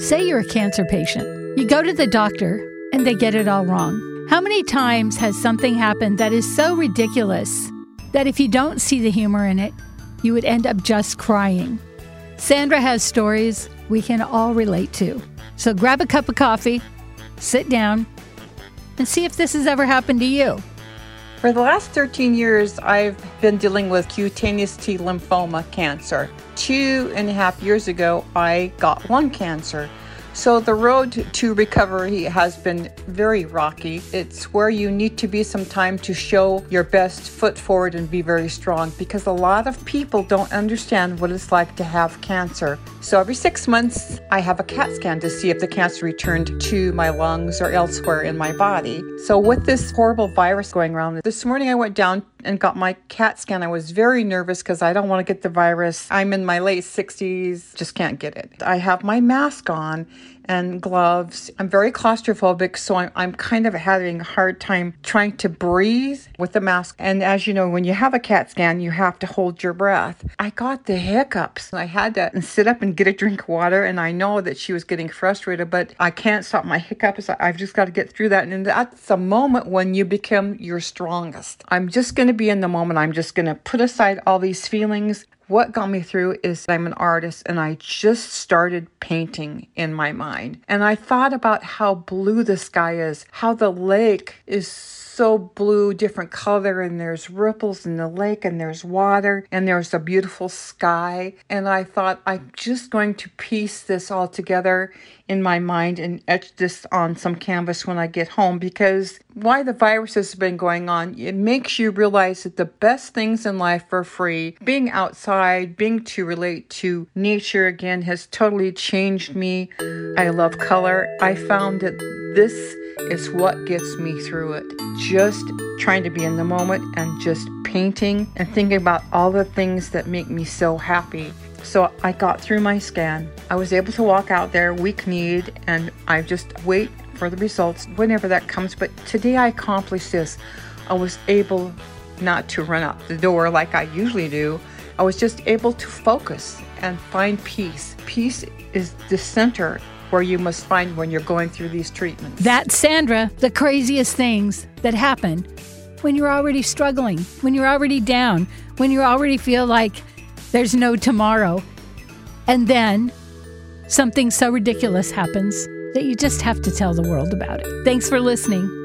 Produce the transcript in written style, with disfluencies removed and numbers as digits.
Say you're a cancer patient. You go to the doctor and they get it all wrong. How many times has something happened that is so ridiculous that if you don't see the humor in it, you would end up just crying? Sandra has stories we can all relate to. So grab a cup of coffee, sit down, and see if this has ever happened to you. For the last 13 years, I've been dealing with cutaneous T lymphoma cancer. 2.5 years ago, I got lung cancer. So the road to recovery has been very rocky. It's where you need to be sometime to show your best foot forward and be very strong, because a lot of people don't understand what it's like to have cancer. So every 6 months, I have a CAT scan to see if the cancer returned to my lungs or elsewhere in my body. So with this horrible virus going around, this morning I went down and got my CAT scan. I was very nervous because I don't want to get the virus. I'm in my late 60s, just can't get it. I have my mask on and gloves. I'm very claustrophobic, so I'm kind of having a hard time trying to breathe with the mask. And as you know, when you have a CAT scan, you have to hold your breath. I got the hiccups. I had to sit up and get a drink of water, and I know that she was getting frustrated, but I can't stop my hiccups. I've just got to get through that, and that's the moment when you become your strongest. I'm just going to be in the moment. I'm just going to put aside all these feelings. What got me through is I'm an artist, and I just started painting in my mind. And I thought about how blue the sky is, how the lake is so blue, different color, and there's ripples in the lake, and there's water, and there's a beautiful sky. And I thought, I'm just going to piece this all together in my mind and etch this on some canvas when I get home, because why the virus has been going on, it makes you realize that the best things in life are free. Being outside, being to relate to nature again has totally changed me. I love color. I found that this is what gets me through it. Just trying to be in the moment and just painting and thinking about all the things that make me so happy. So I got through my scan. I was able to walk out there weak-kneed, and I just wait for the results whenever that comes. But today I accomplished this. I was able not to run out the door like I usually do. I was just able to focus and find peace. Peace is the center where you must find when you're going through these treatments. That's Sandra, the craziest things that happen when you're already struggling, when you're already down, when you already feel like there's no tomorrow. And then something so ridiculous happens that you just have to tell the world about it. Thanks for listening.